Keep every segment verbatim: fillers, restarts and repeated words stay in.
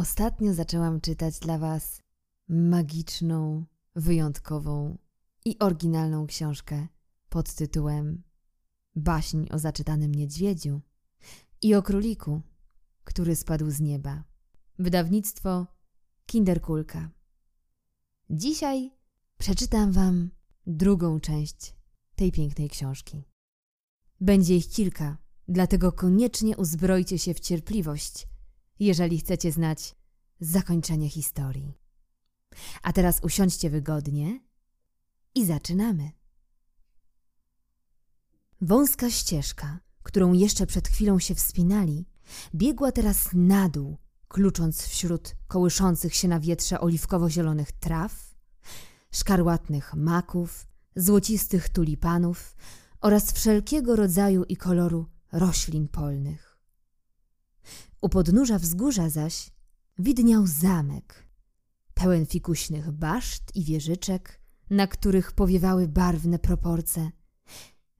Ostatnio zaczęłam czytać dla Was magiczną, wyjątkową i oryginalną książkę pod tytułem Baśń o zaczytanym niedźwiedziu i o króliku, który spadł z nieba. Wydawnictwo Kinderkulka. Dzisiaj przeczytam Wam drugą część tej pięknej książki. Będzie ich kilka, dlatego koniecznie uzbrojcie się w cierpliwość, jeżeli chcecie znać zakończenie historii. A teraz usiądźcie wygodnie i zaczynamy. Wąska ścieżka, którą jeszcze przed chwilą się wspinali, biegła teraz na dół, klucząc wśród kołyszących się na wietrze oliwkowo-zielonych traw, szkarłatnych maków, złocistych tulipanów oraz wszelkiego rodzaju i koloru roślin polnych. U podnóża wzgórza zaś widniał zamek, pełen fikuśnych baszt i wieżyczek, na których powiewały barwne proporce,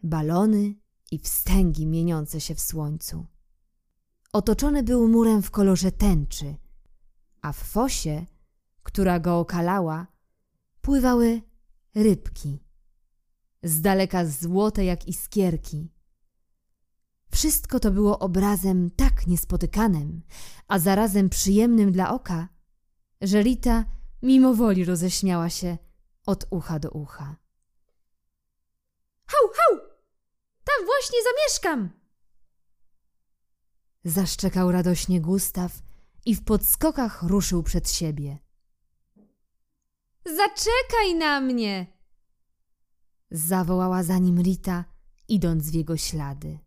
balony i wstęgi mieniące się w słońcu. Otoczony był murem w kolorze tęczy, a w fosie, która go okalała, pływały rybki, z daleka złote jak iskierki. Wszystko to było obrazem tak niespotykanym, a zarazem przyjemnym dla oka, że Rita mimowoli roześmiała się od ucha do ucha. Hał, hał! Tam właśnie zamieszkam! Zaszczekał radośnie Gustaw i w podskokach ruszył przed siebie. Zaczekaj na mnie! Zawołała za nim Rita, idąc w jego ślady.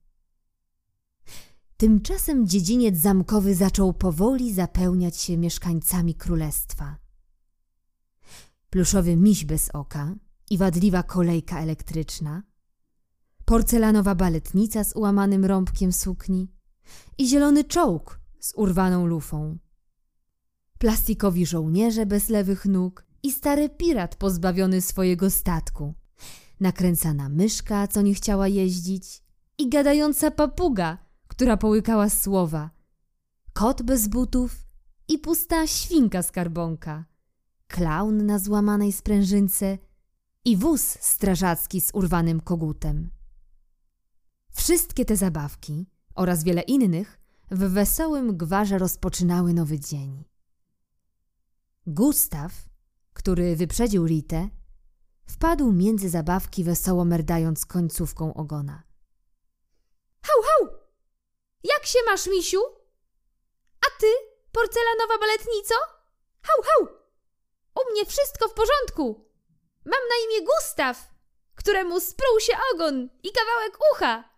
Tymczasem dziedziniec zamkowy zaczął powoli zapełniać się mieszkańcami królestwa. Pluszowy miś bez oka i wadliwa kolejka elektryczna, porcelanowa baletnica z ułamanym rąbkiem sukni i zielony czołg z urwaną lufą, plastikowi żołnierze bez lewych nóg i stary pirat pozbawiony swojego statku, nakręcana myszka, co nie chciała jeździć, i gadająca papuga, która połykała słowa, kot bez butów i pusta świnka skarbonka, klaun na złamanej sprężynce i wóz strażacki z urwanym kogutem. Wszystkie te zabawki oraz wiele innych w wesołym gwarze rozpoczynały nowy dzień. Gustaw, który wyprzedził Ritę, wpadł między zabawki, wesoło merdając końcówką ogona. Hał, hał! Jak się masz, misiu? A ty, porcelanowa baletnico? Hał, hał! U mnie wszystko w porządku! Mam na imię Gustaw, któremu spruł się ogon i kawałek ucha.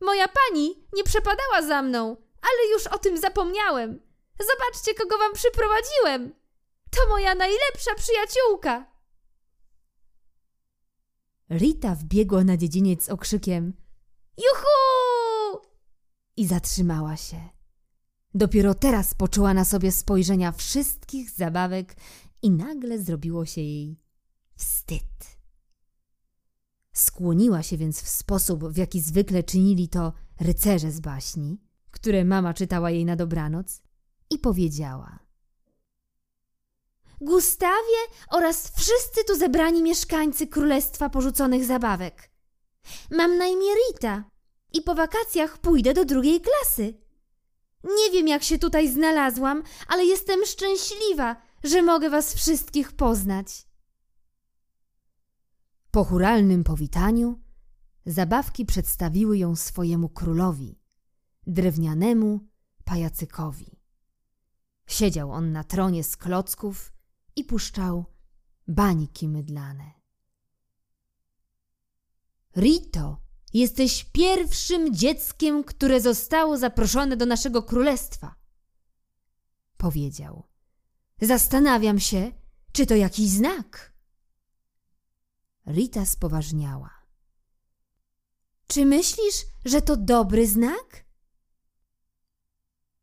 Moja pani nie przepadała za mną, ale już o tym zapomniałem. Zobaczcie, kogo wam przyprowadziłem. To moja najlepsza przyjaciółka. Rita wbiegła na dziedziniec z okrzykiem Juhu! I zatrzymała się. Dopiero teraz poczuła na sobie spojrzenia wszystkich zabawek i nagle zrobiło się jej wstyd. Skłoniła się więc w sposób, w jaki zwykle czynili to rycerze z baśni, które mama czytała jej na dobranoc, i powiedziała: Gustawie oraz wszyscy tu zebrani mieszkańcy Królestwa Porzuconych Zabawek. Mam na imię Rita i po wakacjach pójdę do drugiej klasy. Nie wiem, jak się tutaj znalazłam, ale jestem szczęśliwa, że mogę was wszystkich poznać. Po chóralnym powitaniu zabawki przedstawiły ją swojemu królowi, drewnianemu pajacykowi. Siedział on na tronie z klocków i puszczał bańki mydlane. Rito, jesteś pierwszym dzieckiem, które zostało zaproszone do naszego królestwa, powiedział. Zastanawiam się, czy to jakiś znak. Rita spoważniała. Czy myślisz, że to dobry znak?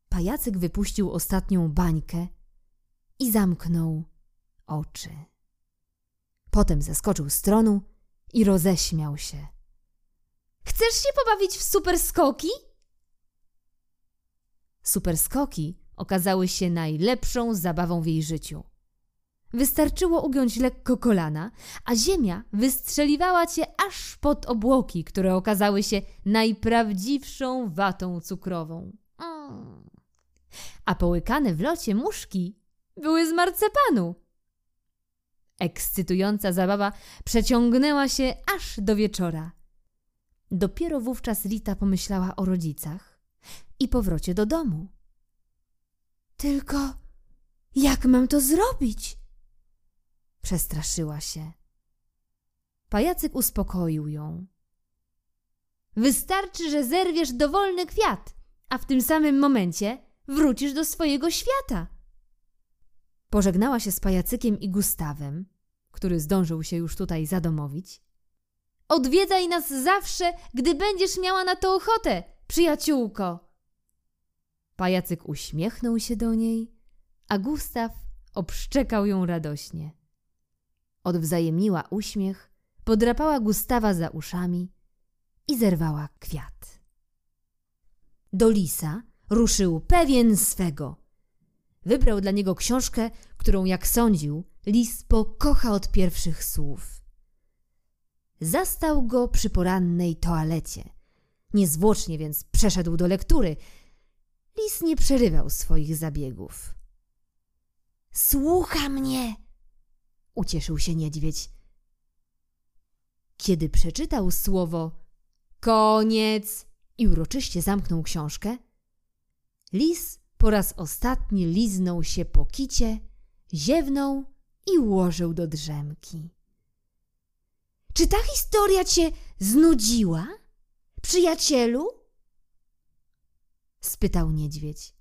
Pajacyk wypuścił ostatnią bańkę i zamknął oczy. Potem zeskoczył z tronu i roześmiał się. Chcesz się pobawić w superskoki? Superskoki okazały się najlepszą zabawą w jej życiu. Wystarczyło ugiąć lekko kolana, a ziemia wystrzeliwała cię aż pod obłoki, które okazały się najprawdziwszą watą cukrową. Mm. A połykane w locie muszki były z marcepanu. Ekscytująca zabawa przeciągnęła się aż do wieczora. Dopiero wówczas Rita pomyślała o rodzicach i powrocie do domu. Tylko jak mam to zrobić? Przestraszyła się. Pajacyk uspokoił ją. Wystarczy, że zerwiesz dowolny kwiat, a w tym samym momencie wrócisz do swojego świata. Pożegnała się z pajacykiem i Gustawem, który zdążył się już tutaj zadomowić. Odwiedzaj nas zawsze, gdy będziesz miała na to ochotę, przyjaciółko. Pajacyk uśmiechnął się do niej, a Gustaw obszczekał ją radośnie. Odwzajemniła uśmiech, podrapała Gustawa za uszami i zerwała kwiat. Do lisa ruszył pewien swego. Wybrał dla niego książkę, którą, jak sądził, lis pokocha od pierwszych słów. Zastał go przy porannej toalecie. Niezwłocznie więc przeszedł do lektury. Lis nie przerywał swoich zabiegów. Słucha mnie! Ucieszył się niedźwiedź. Kiedy przeczytał słowo koniec i uroczyście zamknął książkę, lis po raz ostatni liznął się po kicie, ziewnął i ułożył do drzemki. Czy ta historia cię znudziła, przyjacielu? Spytał niedźwiedź.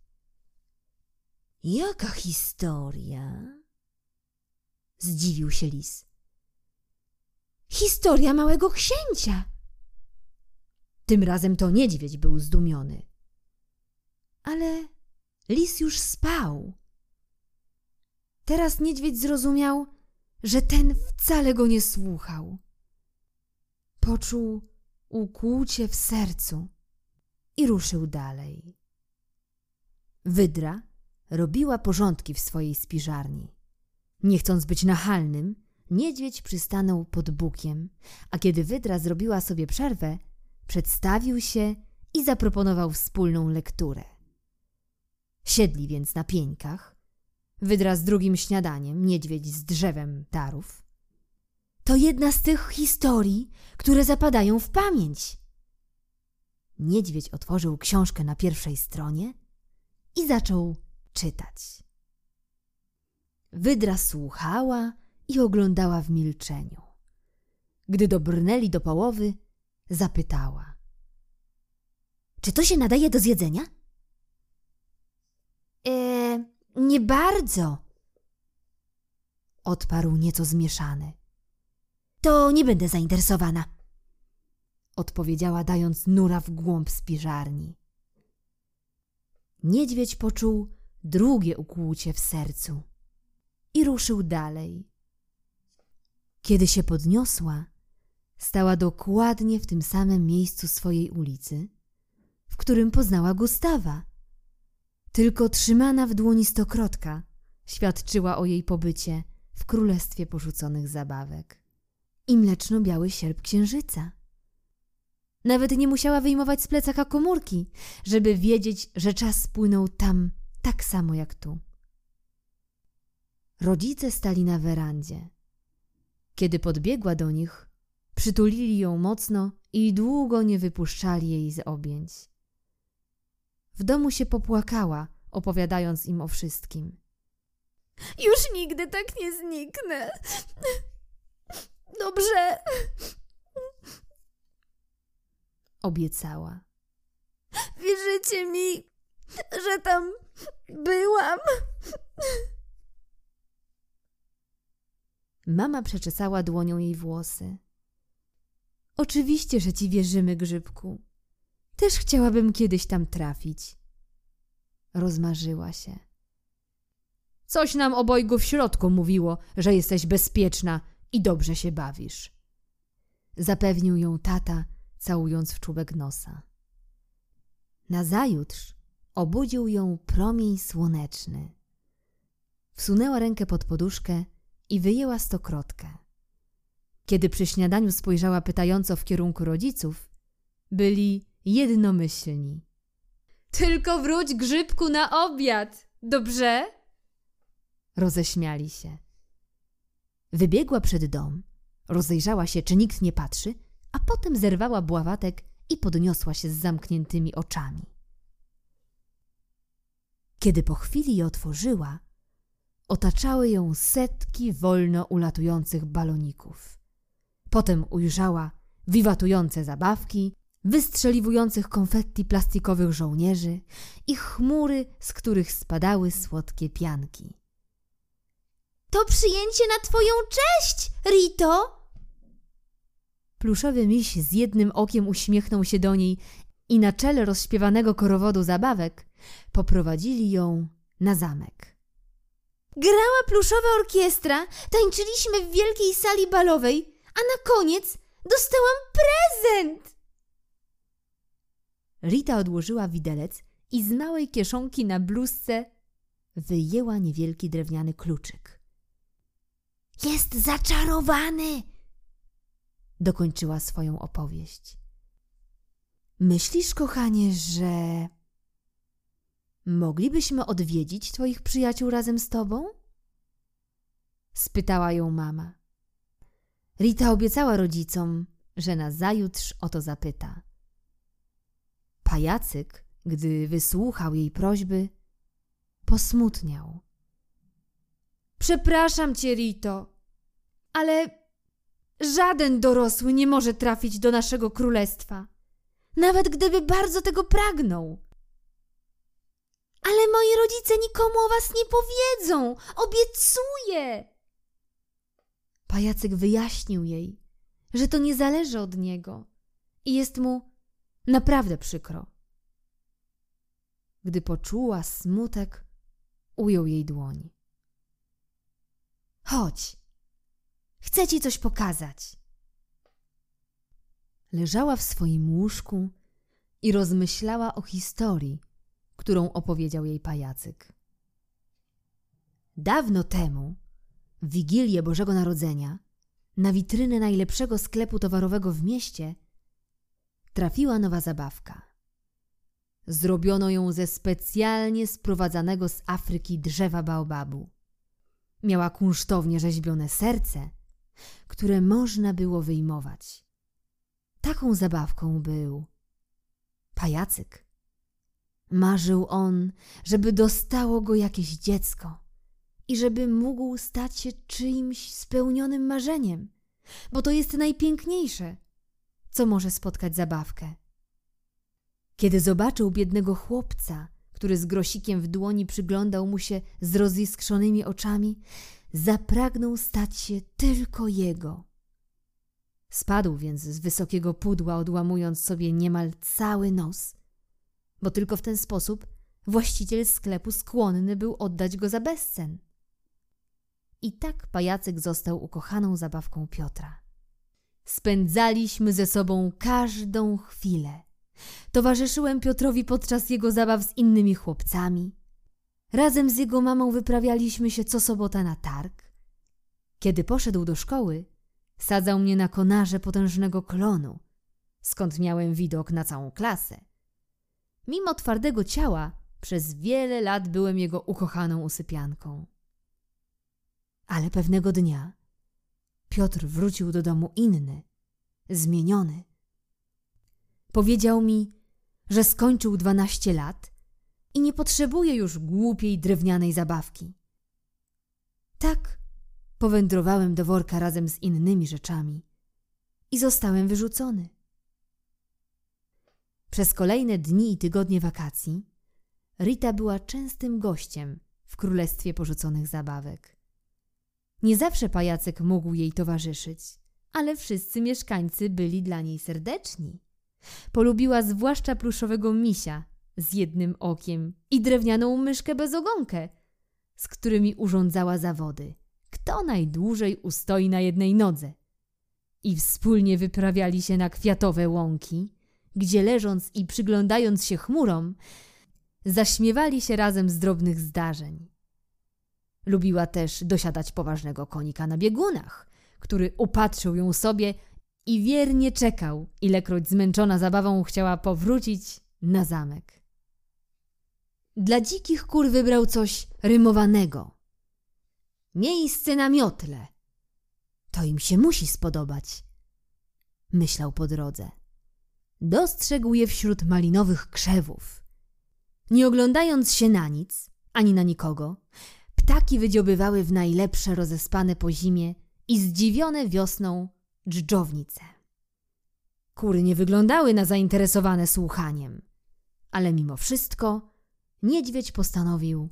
Jaka historia? Zdziwił się lis. Historia małego księcia. Tym razem to niedźwiedź był zdumiony. Ale lis już spał. Teraz niedźwiedź zrozumiał, że ten wcale go nie słuchał. Poczuł ukłucie w sercu i ruszył dalej. Wydra robiła porządki w swojej spiżarni. Nie chcąc być nachalnym, niedźwiedź przystanął pod bukiem, a kiedy wydra zrobiła sobie przerwę, przedstawił się i zaproponował wspólną lekturę. Siedli więc na pieńkach, wydra z drugim śniadaniem, niedźwiedź z drzewem tarów. To jedna z tych historii, które zapadają w pamięć. Niedźwiedź otworzył książkę na pierwszej stronie i zaczął czytać. Wydra słuchała i oglądała w milczeniu. Gdy dobrnęli do połowy, zapytała. Czy to się nadaje do zjedzenia? E, nie bardzo. Odparł nieco zmieszany. To nie będę zainteresowana. Odpowiedziała, dając nura w głąb spiżarni. Niedźwiedź poczuł drugie ukłucie w sercu i ruszył dalej. Kiedy się podniosła, stała dokładnie w tym samym miejscu swojej ulicy, w którym poznała Gustawa. Tylko trzymana w dłoni stokrotka świadczyła o jej pobycie w Królestwie Porzuconych Zabawek i mleczno-biały sierp księżyca. Nawet nie musiała wyjmować z plecaka komórki, żeby wiedzieć, że czas płynął tam tak samo jak tu. Rodzice stali na werandzie. Kiedy podbiegła do nich, przytulili ją mocno i długo nie wypuszczali jej z objęć. W domu się popłakała, opowiadając im o wszystkim. Już nigdy tak nie zniknę. Dobrze. Obiecała. Wierzycie mi, że tam byłam? Mama przeczesała dłonią jej włosy. Oczywiście, że ci wierzymy, Grzybku. Też chciałabym kiedyś tam trafić. Rozmarzyła się. Coś nam obojgu w środku mówiło, że jesteś bezpieczna i dobrze się bawisz. Zapewnił ją tata, całując w czubek nosa. Nazajutrz obudził ją promień słoneczny. Wsunęła rękę pod poduszkę i wyjęła stokrotkę. Kiedy przy śniadaniu spojrzała pytająco w kierunku rodziców, byli jednomyślni. Tylko wróć, Grzybku, na obiad, dobrze? Roześmiali się. Wybiegła przed dom, rozejrzała się, czy nikt nie patrzy, a potem zerwała bławatek i podniosła się z zamkniętymi oczami. Kiedy po chwili je otworzyła, otaczały ją setki wolno ulatujących baloników. Potem ujrzała wiwatujące zabawki, wystrzeliwujących konfetti plastikowych żołnierzy i chmury, z których spadały słodkie pianki. To przyjęcie na twoją cześć, Rito! Pluszowy miś z jednym okiem uśmiechnął się do niej i na czele rozśpiewanego korowodu zabawek poprowadzili ją na zamek. Grała pluszowa orkiestra, tańczyliśmy w wielkiej sali balowej, a na koniec dostałam prezent! Rita odłożyła widelec i z małej kieszonki na bluzce wyjęła niewielki drewniany kluczyk. Jest zaczarowany! Dokończyła swoją opowieść. Myślisz, kochanie, że... moglibyśmy odwiedzić twoich przyjaciół razem z tobą? Spytała ją mama. Rita obiecała rodzicom, że nazajutrz o to zapyta. Pajacyk, gdy wysłuchał jej prośby, posmutniał. Przepraszam cię, Rito, ale żaden dorosły nie może trafić do naszego królestwa, nawet gdyby bardzo tego pragnął. Ale moi rodzice nikomu o was nie powiedzą, obiecuję! Pajacyk wyjaśnił jej, że to nie zależy od niego i jest mu naprawdę przykro. Gdy poczuła smutek, ujął jej dłoń. Chodź, chcę ci coś pokazać. Leżała w swoim łóżku i rozmyślała o historii, którą opowiedział jej pajacyk. Dawno temu, w Wigilię Bożego Narodzenia, na witrynę najlepszego sklepu towarowego w mieście trafiła nowa zabawka. Zrobiono ją ze specjalnie sprowadzanego z Afryki drzewa baobabu. Miała kunsztownie rzeźbione serce, które można było wyjmować. Taką zabawką był pajacyk. Marzył on, żeby dostało go jakieś dziecko i żeby mógł stać się czyimś spełnionym marzeniem, bo to jest najpiękniejsze, co może spotkać zabawkę. Kiedy zobaczył biednego chłopca, który z grosikiem w dłoni przyglądał mu się z roziskrzonymi oczami, zapragnął stać się tylko jego. Spadł więc z wysokiego pudła, odłamując sobie niemal cały nos, bo tylko w ten sposób właściciel sklepu skłonny był oddać go za bezcen. I tak pajacyk został ukochaną zabawką Piotra. Spędzaliśmy ze sobą każdą chwilę. Towarzyszyłem Piotrowi podczas jego zabaw z innymi chłopcami. Razem z jego mamą wyprawialiśmy się co sobota na targ. Kiedy poszedł do szkoły, sadzał mnie na konarze potężnego klonu, skąd miałem widok na całą klasę. Mimo twardego ciała, przez wiele lat byłem jego ukochaną usypianką. Ale pewnego dnia Piotr wrócił do domu inny, zmieniony. Powiedział mi, że skończył dwanaście lat i nie potrzebuje już głupiej drewnianej zabawki. Tak powędrowałem do worka razem z innymi rzeczami i zostałem wyrzucony. Przez kolejne dni i tygodnie wakacji Rita była częstym gościem w Królestwie Porzuconych Zabawek. Nie zawsze pajacyk mógł jej towarzyszyć, ale wszyscy mieszkańcy byli dla niej serdeczni. Polubiła zwłaszcza pluszowego misia z jednym okiem i drewnianą myszkę bezogonkę, z którymi urządzała zawody. Kto najdłużej ustoi na jednej nodze? I wspólnie wyprawiali się na kwiatowe łąki, gdzie leżąc i przyglądając się chmurom, Zaśmiewali się razem z drobnych zdarzeń. Lubiła też dosiadać poważnego konika na biegunach, który upatrzył ją sobie i wiernie czekał, ilekroć zmęczona zabawą chciała powrócić na zamek. Dla dzikich kur wybrał coś rymowanego. Miejsce na miotle. To im się musi spodobać, myślał po drodze. Dostrzegł je wśród malinowych krzewów. Nie oglądając się na nic, ani na nikogo, ptaki wydziobywały w najlepsze rozespane po zimie i zdziwione wiosną dżdżownice. Kury nie wyglądały na zainteresowane słuchaniem, ale mimo wszystko niedźwiedź postanowił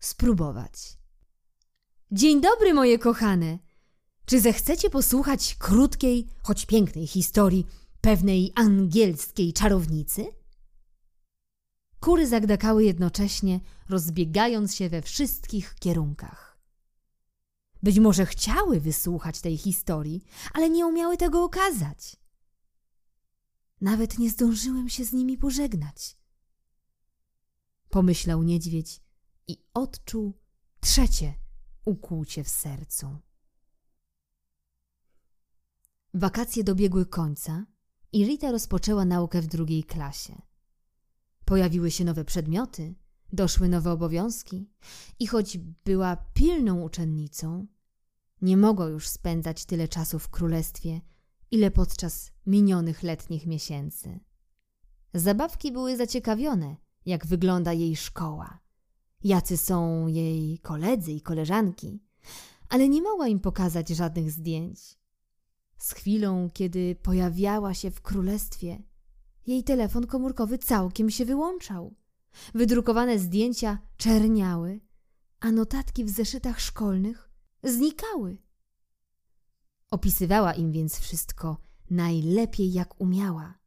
spróbować. Dzień dobry, moje kochane! Czy zechcecie posłuchać krótkiej, choć pięknej historii pewnej angielskiej czarownicy? Kury zagdakały jednocześnie, rozbiegając się we wszystkich kierunkach. Być może chciały wysłuchać tej historii, ale nie umiały tego okazać. Nawet nie zdążyłem się z nimi pożegnać, pomyślał niedźwiedź i odczuł trzecie ukłucie w sercu. Wakacje dobiegły końca i Rita rozpoczęła naukę w drugiej klasie. Pojawiły się nowe przedmioty, doszły nowe obowiązki i choć była pilną uczennicą, nie mogła już spędzać tyle czasu w królestwie, ile podczas minionych letnich miesięcy. Zabawki były zaciekawione, jak wygląda jej szkoła, jacy są jej koledzy i koleżanki, ale nie mogła im pokazać żadnych zdjęć. Z chwilą, kiedy pojawiała się w królestwie, jej telefon komórkowy całkiem się wyłączał. Wydrukowane zdjęcia czerniały, a notatki w zeszytach szkolnych znikały. Opisywała im więc wszystko najlepiej, jak umiała.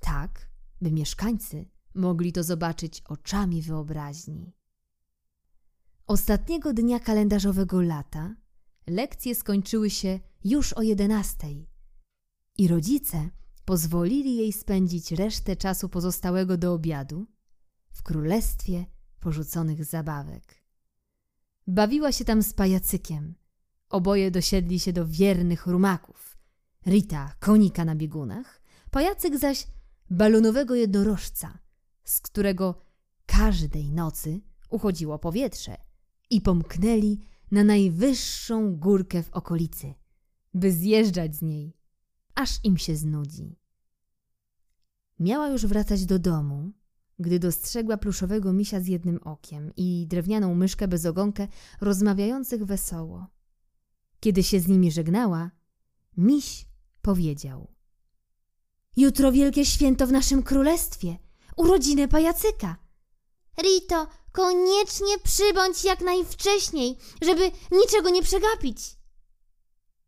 Tak, by mieszkańcy mogli to zobaczyć oczami wyobraźni. Ostatniego dnia kalendarzowego lata lekcje skończyły się już o jedenastej i rodzice pozwolili jej spędzić resztę czasu pozostałego do obiadu w Królestwie Porzuconych Zabawek. Bawiła się tam z pajacykiem. Oboje dosiedli się do wiernych rumaków. Rita konika na biegunach, pajacyk zaś balonowego jednorożca, z którego każdej nocy uchodziło powietrze, i pomknęli na najwyższą górkę w okolicy, by zjeżdżać z niej, aż im się znudzi. Miała już wracać do domu, gdy dostrzegła pluszowego misia z jednym okiem i drewnianą myszkę bez ogonkę rozmawiających wesoło. Kiedy się z nimi żegnała, miś powiedział: jutro wielkie święto w naszym królestwie, urodziny pajacyka. Rito, koniecznie przybądź jak najwcześniej, żeby niczego nie przegapić,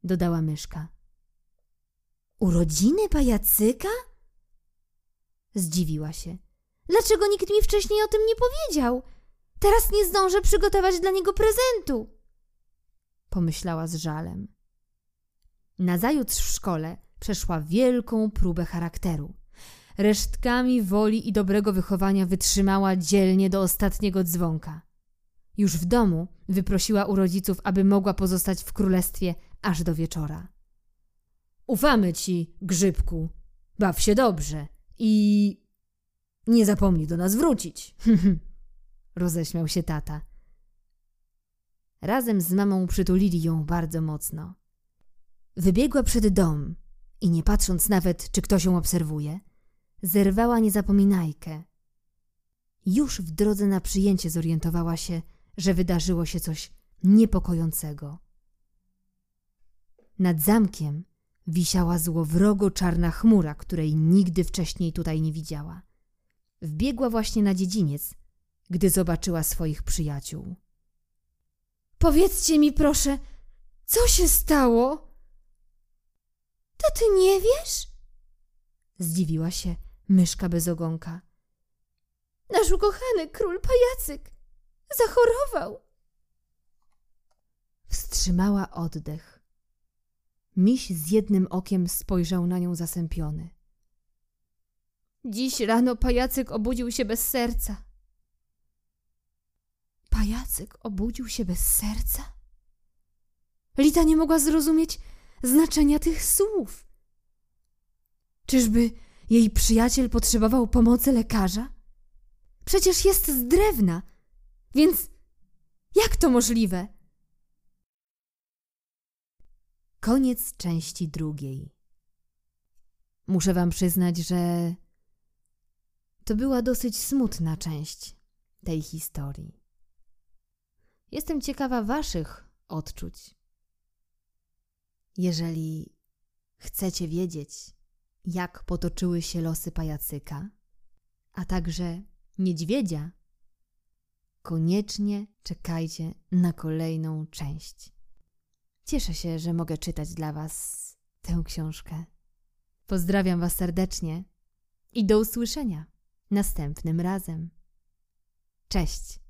dodała myszka. Urodziny pajacyka? Zdziwiła się. Dlaczego nikt mi wcześniej o tym nie powiedział? Teraz nie zdążę przygotować dla niego prezentu, pomyślała z żalem. Nazajutrz w szkole przeszła wielką próbę charakteru. Resztkami woli i dobrego wychowania wytrzymała dzielnie do ostatniego dzwonka. Już w domu wyprosiła u rodziców, aby mogła pozostać w królestwie aż do wieczora. Ufamy ci, Grzybku. Baw się dobrze i nie zapomnij do nas wrócić. Roześmiał się tata. Razem z mamą przytulili ją bardzo mocno. Wybiegła przed dom i nie patrząc nawet, czy ktoś ją obserwuje, zerwała niezapominajkę. Już w drodze na przyjęcie zorientowała się, że wydarzyło się coś niepokojącego. Nad zamkiem wisiała złowrogo czarna chmura, której nigdy wcześniej tutaj nie widziała. Wbiegła właśnie na dziedziniec, gdy zobaczyła swoich przyjaciół. – Powiedzcie mi proszę, co się stało? – To ty nie wiesz? – zdziwiła się myszka bez ogonka. – Nasz ukochany król pajacyk zachorował. Wstrzymała oddech. Miś z jednym okiem spojrzał na nią zasępiony. – Dziś rano pajacyk obudził się bez serca. pajacyk obudził się bez serca? Rita nie mogła zrozumieć znaczenia tych słów. Czyżby jej przyjaciel potrzebował pomocy lekarza? Przecież jest z drewna, więc jak to możliwe? Koniec części drugiej. Muszę wam przyznać, że to była dosyć smutna część tej historii. Jestem ciekawa waszych odczuć. Jeżeli chcecie wiedzieć, jak potoczyły się losy pajacyka, a także niedźwiedzia, koniecznie czekajcie na kolejną część. Cieszę się, że mogę czytać dla was tę książkę. Pozdrawiam was serdecznie i do usłyszenia następnym razem. Cześć!